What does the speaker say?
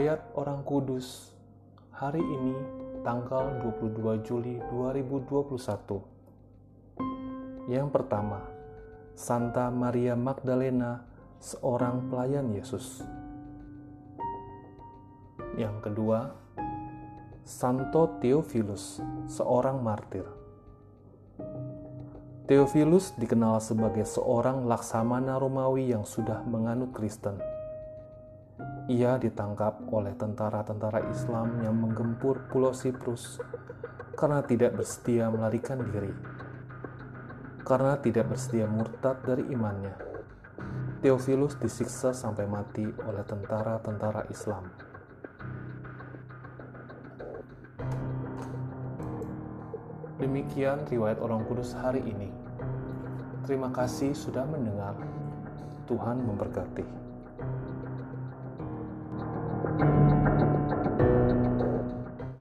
Riwayat Orang Kudus, hari ini tanggal 22 Juli 2021. Yang pertama, Santa Maria Magdalena, seorang pelayan Yesus. Yang kedua, Santo Theophilus, seorang martir. Theophilus dikenal sebagai seorang laksamana Romawi yang sudah menganut Kristen. Ia ditangkap oleh tentara-tentara Islam yang menggempur Pulau Siprus karena tidak bersedia murtad dari imannya. Theophilus disiksa sampai mati oleh tentara-tentara Islam. Demikian riwayat Orang Kudus hari ini. Terima kasih sudah mendengar. Tuhan memberkati.